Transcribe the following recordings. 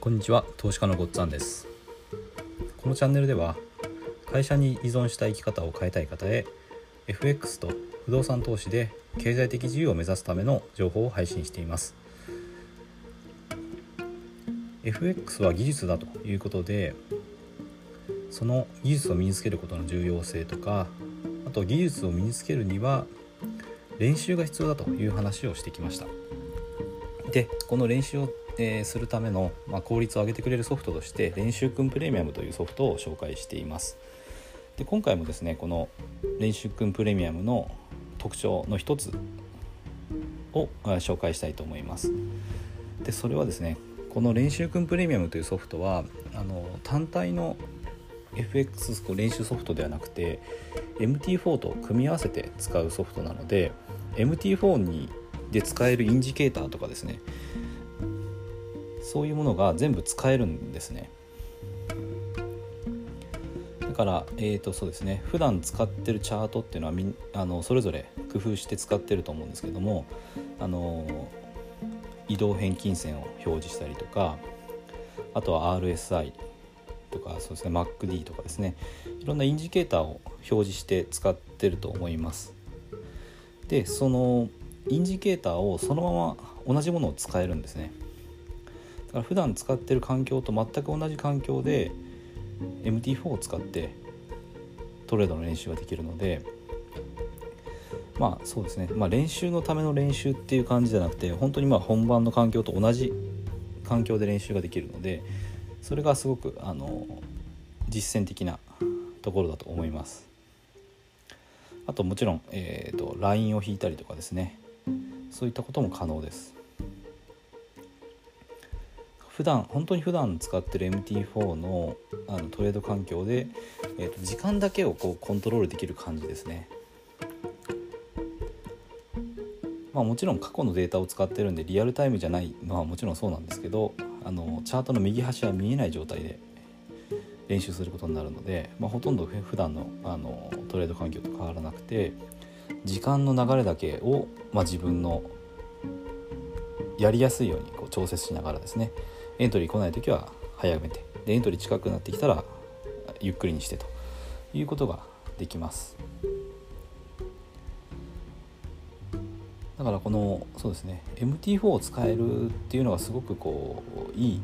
こんにちは、投資家のごっつぁんです。このチャンネルでは会社に依存した生き方を変えたい方へ FX と不動産投資で経済的自由を目指すための情報を配信しています。 FX は技術だということで、その技術を身につけることの重要性とか、あと技術を身につけるには練習が必要だという話をしてきました。で、この練習をするための効率を上げてくれるソフトとして練習くんプレミアムというソフトを紹介しています。で、今回もですね、この練習くんプレミアムの特徴の一つを紹介したいと思います。で、それはですね、この練習くんプレミアムというソフトは単体の FX 練習ソフトではなくて MT4 と組み合わせて使うソフトなので、 MT4 で使えるインジケーターとかですね、そういうものが全部使えるんですね。だから、そうですね、普段使ってるチャートっていうのはそれぞれ工夫して使ってると思うんですけども、移動平均線を表示したりとか、あとは RSI とか、そうですね、MacD とかですね、いろんなインジケーターを表示して使ってると思います。で、そのインジケーターをそのまま同じものを使えるんですね。だから普段使ってる環境と全く同じ環境で MT4 を使ってトレードの練習ができるので、そうですね、練習のための練習っていう感じじゃなくて、本当に本番の環境と同じ環境で練習ができるので、それがすごく実践的なところだと思います。あともちろん、ラインを引いたりとかですね、そういったことも可能です。本当に普段使ってる MT4 の、トレード環境で、時間だけをコントロールできる感じですね。もちろん過去のデータを使ってるんでリアルタイムじゃないのはもちろんそうなんですけど、チャートの右端は見えない状態で練習することになるので、ほとんど普段の、トレード環境と変わらなくて、時間の流れだけを、自分のやりやすいように調節しながらですね、エントリー来ないときは早めて、でエントリー近くなってきたらゆっくりにしてということができます。だからそうですね、 MT4 を使えるっていうのがすごくいい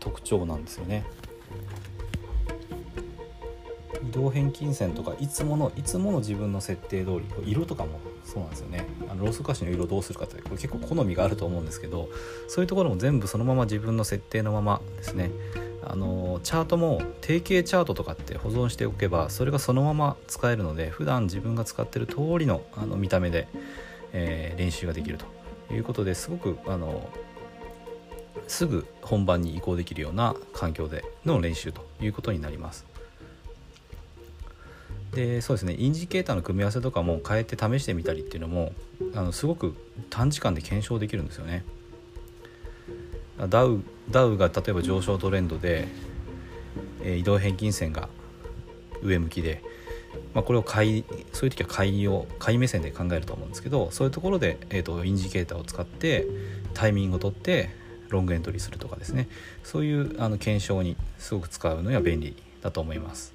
特徴なんですよね。移動平均線とかいつもの自分の設定通り、色とかもそうなんですよね。ローソク足の色をどうするかってこれ結構好みがあると思うんですけど、そういうところも全部そのまま自分の設定のままですね。チャートも定型チャートとかって保存しておけば、それがそのまま使えるので、普段自分が使っている通りの見た目で、練習ができるということで、すごくすぐ本番に移行できるような環境での練習ということになります。で、そうですね、インジケーターの組み合わせとかも変えて試してみたりっていうのもすごく短時間で検証できるんですよね。ダウが例えば上昇トレンドで、移動平均線が上向きで、これをそういう時は買い目線で考えると思うんですけど、そういうところで、インジケーターを使ってタイミングを取ってロングエントリーするとかですね、そういう検証にすごく使うのは便利だと思います。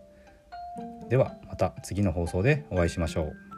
ではまた次の放送でお会いしましょう。